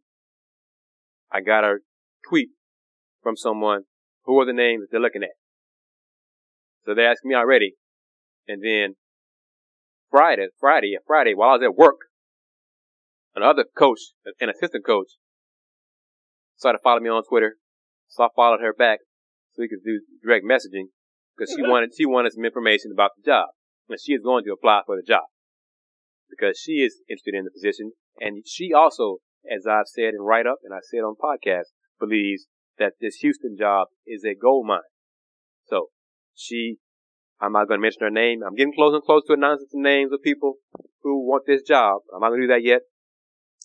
I got a tweet from someone, who are the names they're looking at? So they asked me already. And then Friday, while I was at work, another coach, an assistant coach, started following me on Twitter. So I followed her back so we could do direct messaging because she wanted some information about the job. And she is going to apply for the job because she is interested in the position. And she also, as I've said in write-up and I said on podcast, believes that this Houston job is a gold mine. So I'm not going to mention her name. I'm getting closer and closer to announcing some names of people who want this job. I'm not going to do that yet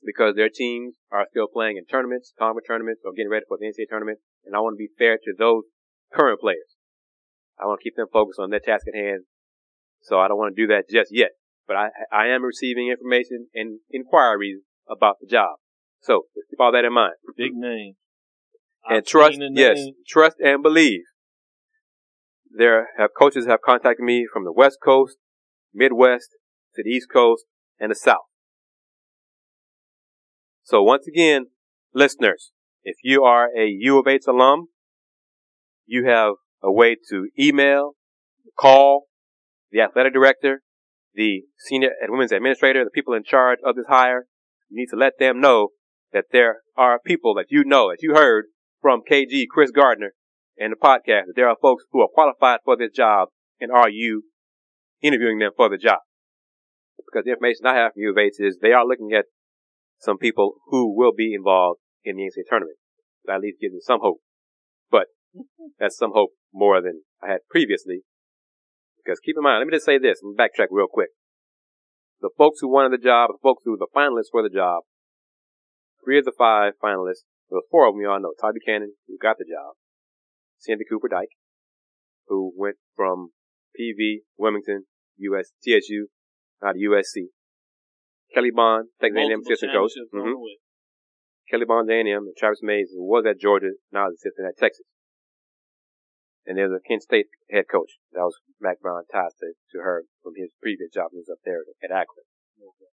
because their teams are still playing in tournaments, conference tournaments, or getting ready for the NCAA tournament. And I want to be fair to those current players. I want to keep them focused on their task at hand. So I don't want to do that just yet. But I am receiving information and inquiries about the job. So just keep all that in mind. Big name. And trust and believe. Coaches have contacted me from the West Coast, Midwest, to the East Coast, and the South. So once again, listeners, if you are a U of H alum, you have a way to email, call the athletic director, the senior and women's administrator, the people in charge of this hire. You need to let them know that there are people that you know, that you heard from KG, Chris Gardner, and the podcast, that there are folks who are qualified for this job, and are you interviewing them for the job? Because the information I have from U of H is they are looking at some people who will be involved in the NCAA tournament. That at least gives me some hope. But that's some hope more than I had previously. Because keep in mind, let me just say this and backtrack real quick. The folks who wanted the job, the folks who were the finalists for the job, 3 of the 5 finalists, well, 4 of them we all know. Todd Buchanan, who got the job. Sandy Cooper-Dyke, who went from PV, Wilmington, TSU, out of USC. Kelly Bond, Texas A&M assistant coach. Kelly Bond, A&M, and Travis Mays, who was at Georgia, now is assistant at Texas. And there's a Kent State head coach. That was Mac Brown ties to her from his previous job. He was up there at Akron. Okay.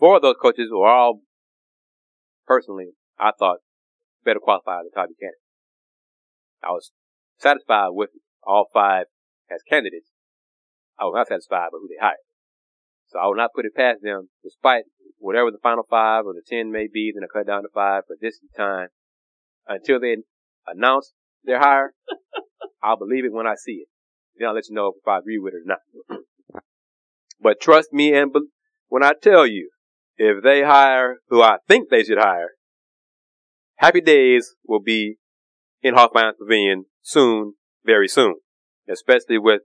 4 of those coaches were all, personally, I thought, better qualified than Todd Buchanan. I was satisfied with all 5 as candidates. I was not satisfied with who they hired. So I will not put it past them, despite whatever the final 5 or the 10 may be, then I cut down to 5 for this time. Until they announce their hire, I'll believe it when I see it. Then I'll let you know if I agree with it or not. But trust me and when I tell you, if they hire who I think they should hire, happy days will be in Hofmeyer's Pavilion soon, very soon, especially with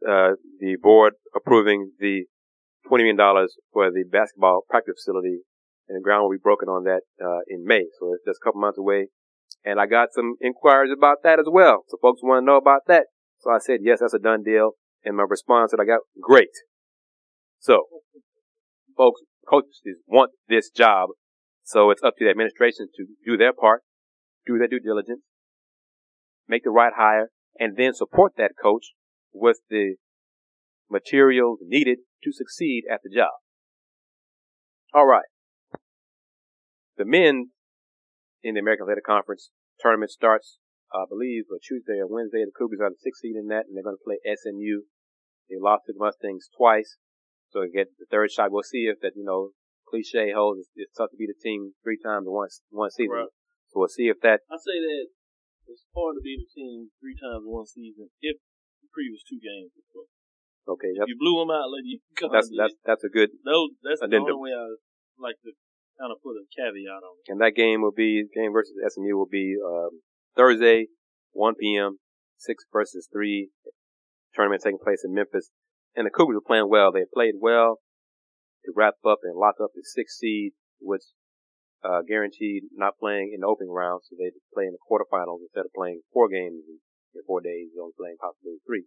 the board approving the $20 million for the basketball practice facility, and the ground will be broken on that in May. So it's just a couple months away. And I got some inquiries about that as well. So folks want to know about that. So I said, yes, that's a done deal. And my response that I got, great. So, folks, coaches want this job, so it's up to the administration to do their part, do their due diligence, make the right hire, and then support that coach with the materials needed to succeed at the job. All right. The men in the American Athletic Conference tournament starts, I believe, on Tuesday or Wednesday. The Cougars are the 6th seed in that, and they're going to play SMU. They lost to the Mustangs twice. So they get the third shot. We'll see if that, cliche holds. It's tough to beat a team 3 times in one season. Right. So we'll see if that. I say that it's hard to beat a team 3 times in one season if the previous 2 games were close. Okay. If you blew them out, let you go. That's a good. That's the only way I like to kind of put a caveat on it. And that game versus SMU will be Thursday, 1 p.m., 6-3. Tournament taking place in Memphis. And the Cougars were playing well. They played well to wrap up and lock up the 6th seed, which guaranteed not playing in the opening round. So they play in the quarterfinals instead of playing 4 games in 4 days. They only playing possibly 3.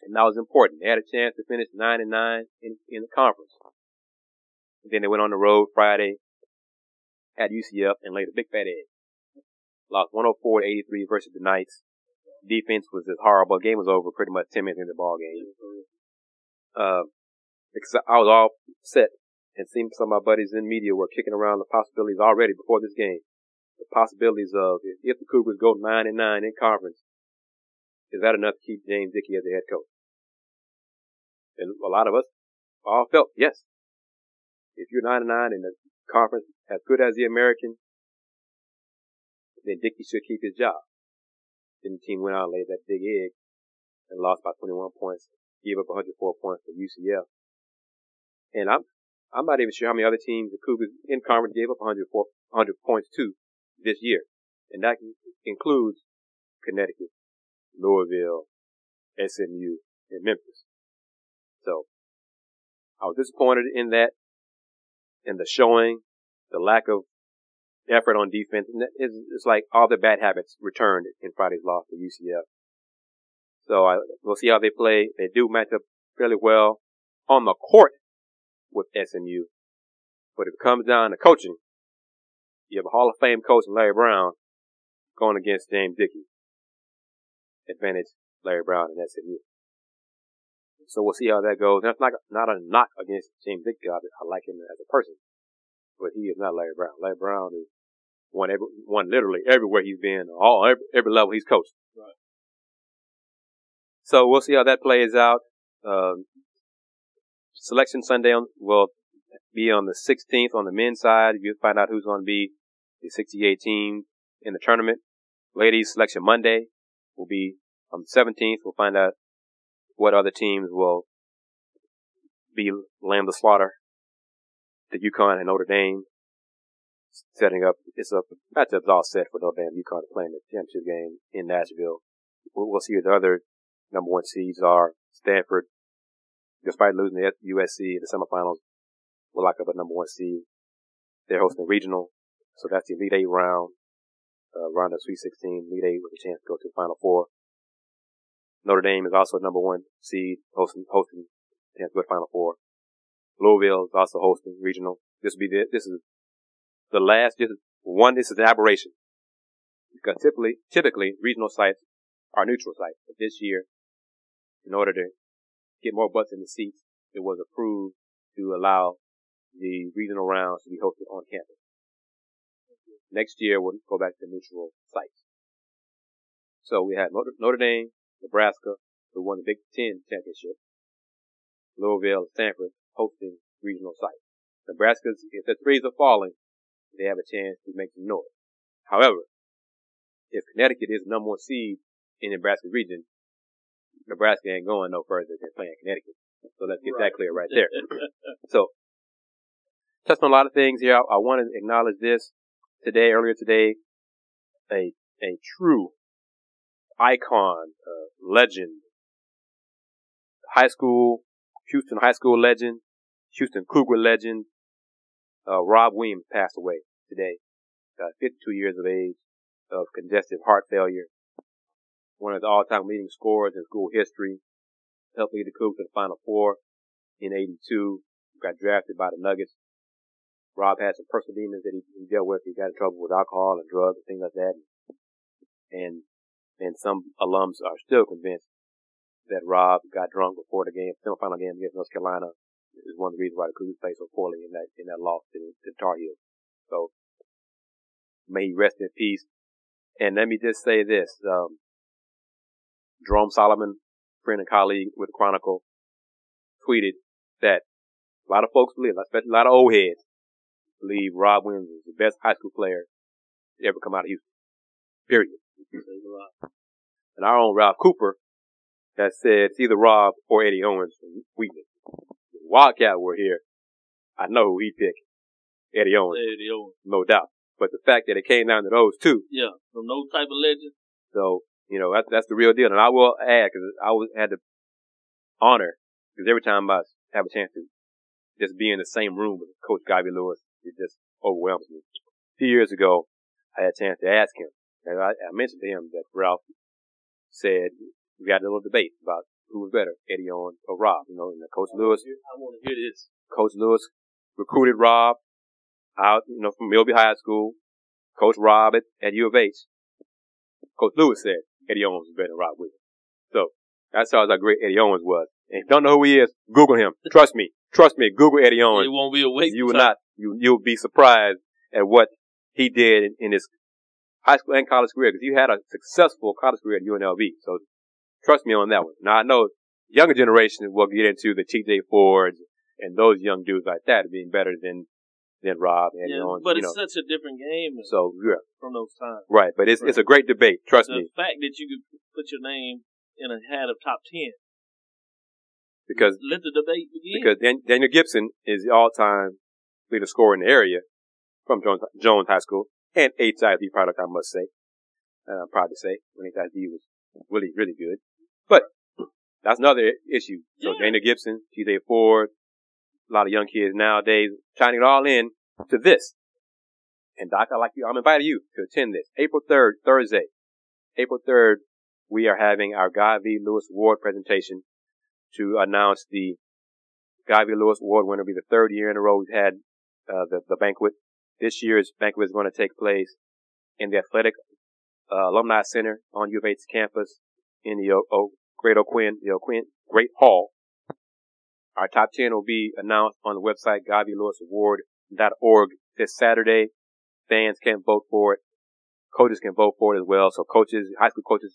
And that was important. They had a chance to finish 9-9 in the conference. And then they went on the road Friday at UCF and laid a big fat egg. Lost 104-83 versus the Knights. Defense was just horrible. Game was over pretty much 10 minutes into the ball game. Because I was all set and seeing some of my buddies in media were kicking around the possibilities already before this game. The possibilities of if the Cougars go 9-9 in conference, is that enough to keep James Dickey as the head coach? And a lot of us all felt yes. If you're 9-9 in the conference as good as the American, then Dickey should keep his job. Then the team went out and laid that big egg and lost by 21 points, gave up 104 points to UCF. And I'm not even sure how many other teams the Cougars in conference gave up 100 points to this year. And that includes Connecticut, Louisville, SMU, and Memphis. So I was disappointed in that, and the showing, the lack of effort on defense. And it's like all the bad habits returned in Friday's loss to UCF. So we'll see how they play. They do match up fairly well on the court with SMU. But if it comes down to coaching, you have a Hall of Fame coach in Larry Brown going against James Dickey. Advantage Larry Brown and SMU. So we'll see how that goes. That's not a knock against James Dickey. I like him as a person. But he is not Larry Brown. Larry Brown is won literally everywhere he's been, every level he's coached. Right. So we'll see how that plays out. Selection Sunday will be on the 16th on the men's side. You'll find out who's going to be the 68 team in the tournament. Ladies Selection Monday will be on the 17th. We'll find out what other teams will be lamb to slaughter. The UConn and Notre Dame setting up. It's a matchup's all set for Notre Dame and UConn playing the championship game in Nashville. We'll see what the other number one seeds are. Stanford, despite losing to USC in the semifinals, will lock up a number one seed. They're hosting regional, so that's the Elite Eight round of Sweet 16. Elite Eight with a chance to go to the Final Four. Notre Dame is also number one seed, hosting chance to go to Final Four. Louisville is also hosting regional. This is an aberration because typically regional sites are neutral sites. But this year, in order to get more butts in the seats, it was approved to allow the regional rounds to be hosted on campus. Next year, we'll go back to neutral sites. So we had Notre Dame, Nebraska, who won the Big Ten championship. Louisville, Stanford, hosting regional sites. Nebraska's, if the threes are falling, they have a chance to make some noise. However, if Connecticut is number one seed in Nebraska region, Nebraska ain't going no further than playing Connecticut. So let's get that clear right there. So, touched on a lot of things here. I want to acknowledge this. Earlier today, a true icon, legend, Houston high school legend, Houston Cougar legend, Rob Williams passed away today. 52 years of age, of congestive heart failure. One of the all-time leading scorers in school history. Helped lead the Cougars to the Final Four in 82. Got drafted by the Nuggets. Rob had some personal demons that he dealt with. He got in trouble with alcohol and drugs and things like that. And some alums are still convinced that Rob got drunk before the game, semifinal game against North Carolina. Is one of the reasons why the Cougars played so poorly in that loss to Tar Heels. So may he rest in peace. And let me just say this, Jerome Solomon, friend and colleague with Chronicle, tweeted that a lot of folks believe, especially a lot of old heads, believe Rob Williams is the best high school player to ever come out of Houston. Period. And our own Rob Cooper that said it's either Rob or Eddie Owens from Wheaton. If Wildcat were here, I know who he picked. Eddie Owens. No doubt. But the fact that it came down to those two. Yeah, from those type of legends. So, you know, that's the real deal. And I will add, because I had the honor, because every time I have a chance to just be in the same room with Coach Gabby Lewis, it just overwhelms me. A few years ago, I had a chance to ask him, and I mentioned to him that Ralph said we had a little debate about who was better, Eddie Owens or Rob. You know, and Coach Lewis. I want to hear this. Coach Lewis recruited Rob out, you know, from Milby High School. Coach Rob at U of H. Coach Lewis said Eddie Owens was better than Rob Williams. So that's how great Eddie Owens was. And if you don't know who he is, Google him. Trust me. Trust me, Google Eddie Owens. It won't be a waste. You will not. You'll be surprised at what he did in his high school and college career, because you had a successful college career at UNLV. So trust me on that one. Now I know younger generation will get into the TJ Fords and those young dudes like that being better than Rob and Owens. But it's such a different game from those times. Right, but it's a great debate. Trust me. The fact that you could put your name in a hat of top 10. Because let the debate begin. Because Daniel Gibson is the all-time leader scorer in the area from Jones High School and HISD product, I must say. I'm proud to say when HISD was really, really good. But that's another issue. So Daniel Gibson, TJ Ford, a lot of young kids nowadays chiming it all in to this. And Doc, I'm inviting you to attend this April 3rd, Thursday. We are having our Guy V. Lewis Award presentation to announce the Guy V. Lewis Award winner. It'll be the third year in a row we've had the banquet. This year's banquet is going to take place in the Athletic Alumni Center on U of H's campus in the Great Hall. Our top 10 will be announced on the website GuyVLewisAward.org this Saturday. Fans can vote for it. Coaches can vote for it as well. So coaches, high school coaches,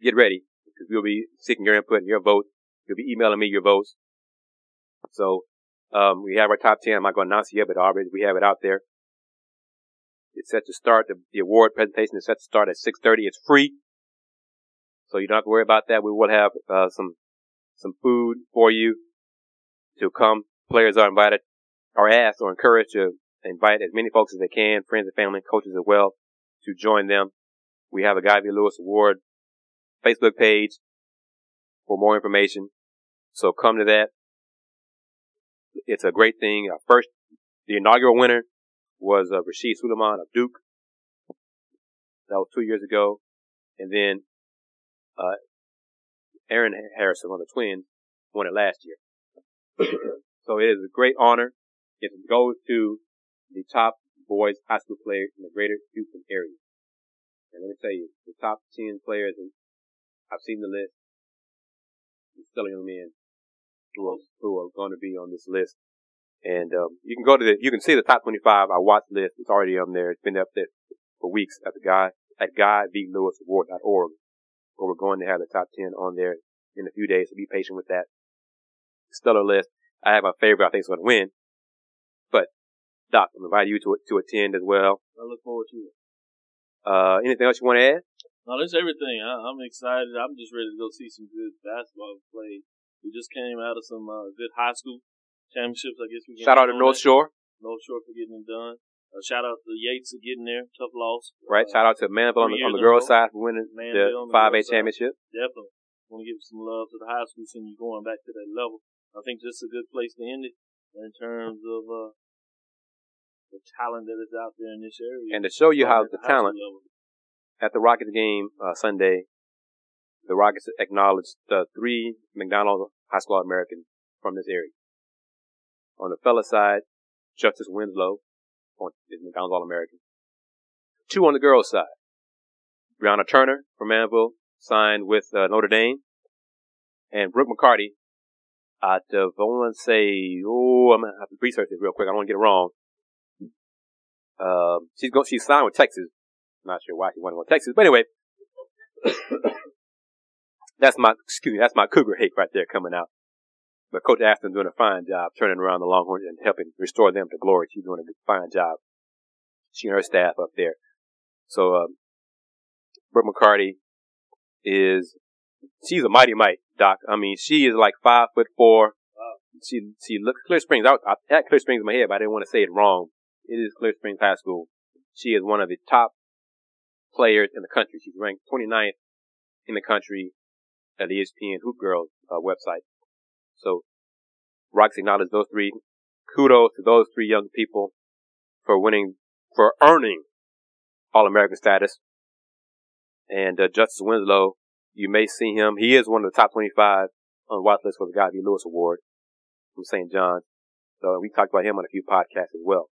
get ready, because we'll be seeking your input and your vote. You'll be emailing me your votes. So, we have our top 10. I'm not going to announce it yet, but already we have it out there. It's set to start. The award presentation is set to start at 6:30. It's free. So you don't have to worry about that. We will have, some food for you to come. Players are invited, or asked or encouraged to invite as many folks as they can, friends and family, coaches as well, to join them. We have a Guy V. Lewis Award Facebook page for more information. So come to that. It's a great thing. Our first, the inaugural winner was Rasheed Suleiman of Duke. That was 2 years ago. And then, Aaron Harrison, one of the twins, won it last year. So it is a great honor. It goes to the top boys high school players in the greater Houston area. And let me tell you, the top 10 players, and I've seen the list. There's still young men who are going to be on this list. And, you can see the top 25. I watched list. It's already on there. It's been up there for weeks at the GuyVLewisAward.org. But we're going to have the top 10 on there in a few days, so be patient with that. Stellar list. I have my favorite I think is going to win. But, Doc, I'm inviting you to attend as well. I look forward to it. Anything else you want to add? No, that's everything. I'm excited. I'm just ready to go see some good basketball play. We just came out of some good high school championships, I guess. We shout out to North Shore for getting it done. Shout out to Yates for getting there. Tough loss. Right. Shout out to Manville on the girls' side for winning the 5A championship. Definitely. Want to give some love to the high school team. You're going back to that level. I think this is a good place to end it in terms of the talent that is out there in this area. And to show you how the talent level. At the Rockets game Sunday, the Rockets acknowledged the three McDonald's High School Americans from this area. On the fella side, Justice Winslow. Is McDonald's All-American. Two on the girls' side. Breonna Turner from Manville signed with Notre Dame. And Brooke McCarty out of, I want to say, I'm going to have to research this real quick. I don't want to get it wrong. She's signed with Texas. I'm not sure why she went with Texas. But anyway, that's my Cougar hate right there coming out. But Coach Aston's doing a fine job turning around the Longhorns and helping restore them to glory. She's doing a fine job. She and her staff up there. So, Brooke McCarty she's a mighty mite, Doc. I mean, she is like 5'4". Wow. She looks, Clear Springs. I had Clear Springs in my head, but I didn't want to say it wrong. It is Clear Springs High School. She is one of the top players in the country. She's ranked 29th in the country at the ESPN Hoop Girls website. So, Rockets acknowledge those three. Kudos to those three young people for earning All-American status. And Justice Winslow, you may see him. He is one of the top 25 on the watch list for the Guy V. Lewis Award from St. John's. So, we talked about him on a few podcasts as well.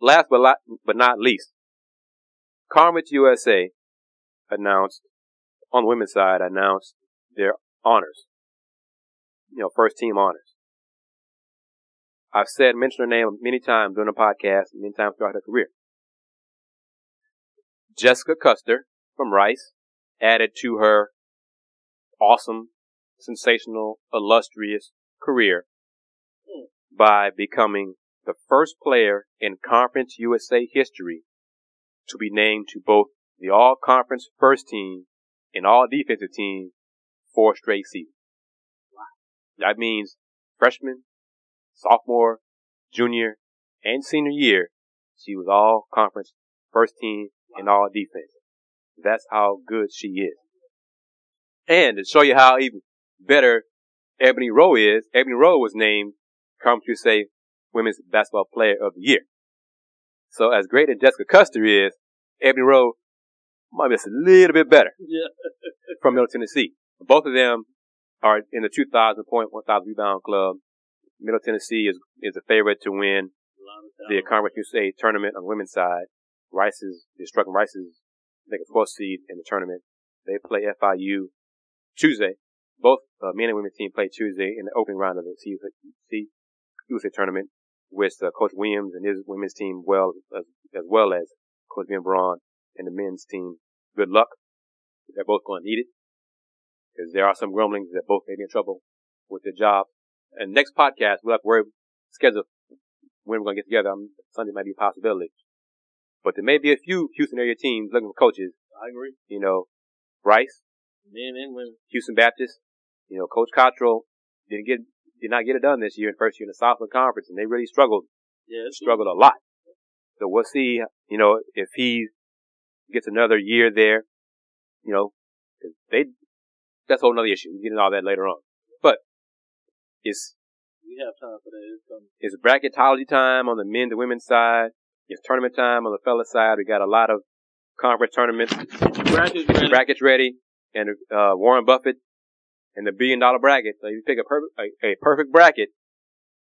Last but not least, Conference USA on the women's side, announced their honors. First team honors. I've mentioned her name many times during the podcast, many times throughout her career. Jessica Custer from Rice added to her awesome, sensational, illustrious career by becoming the first player in Conference USA history to be named to both the All-Conference First Team and All-Defensive Team 4 straight seasons. Wow. That means freshman, sophomore, junior, and senior year, she was All-Conference First Team and All-Defense. That's how good she is. And to show you how even better Ebony Rowe is, Ebony Rowe was named Conference USA Women's Basketball Player of the Year. So as great as Jessica Custer is, Ebony Rowe might be just a little bit better. Yeah. From Middle Tennessee. Both of them are in the 2,000 point, 1,000 rebound club. Middle Tennessee is the favorite to win the Conference USA tournament on the women's side. Rice is like a 12th seed in the tournament. They play FIU Tuesday. Both men and women's team play Tuesday in the opening round of the CUSA tournament with Coach Williams and his women's team well as Coach Ben Braun and the men's team. Good luck. They're both going to need it because there are some grumblings that both may be in trouble with their job. And next podcast, we'll have to schedule when we're going to get together. Sunday might be a possibility. But there may be a few Houston area teams looking for coaches. I agree. You know, Rice, men and women, Houston Baptist. You know, Coach Cottrell did not get it done this year in first year in the Southland Conference, and they really struggled. Yeah, struggled a lot. So we'll see. You know, if he gets another year there, you know, that's a whole other issue. We'll get into all that later on. But we have time for that. It's bracketology time on the men's and women's side. It's tournament time on the fella side. We got a lot of conference tournaments. Brackets ready. And Warren Buffett and the $1 billion bracket. So you pick a perfect bracket,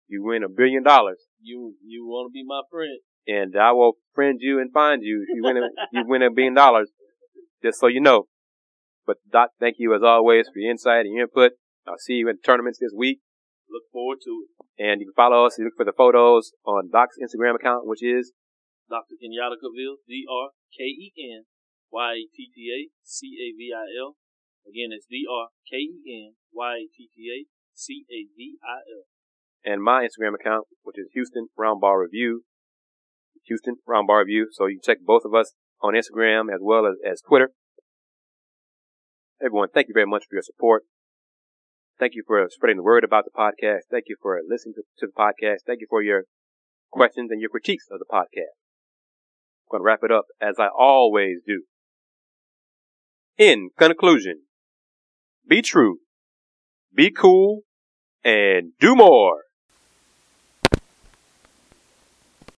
you win $1 billion. You want to be my friend, and I will friend you and find you. You win $1 billion. Just so you know. But Doc, thank you as always for your insight and your input. I'll see you at the tournaments this week. Look forward to it. And you can follow us and look for the photos on Doc's Instagram account, which is Dr. Kenyatta Cavill, DrKenyatta Cavil. Again, it's DrKenyatta Cavil. And my Instagram account, which is Houston Round Bar Review. So you can check both of us on Instagram as well as Twitter. Everyone, thank you very much for your support. Thank you for spreading the word about the podcast. Thank you for listening to the podcast. Thank you for your questions and your critiques of the podcast. I'm going to wrap it up as I always do. In conclusion, be true, be cool, and do more.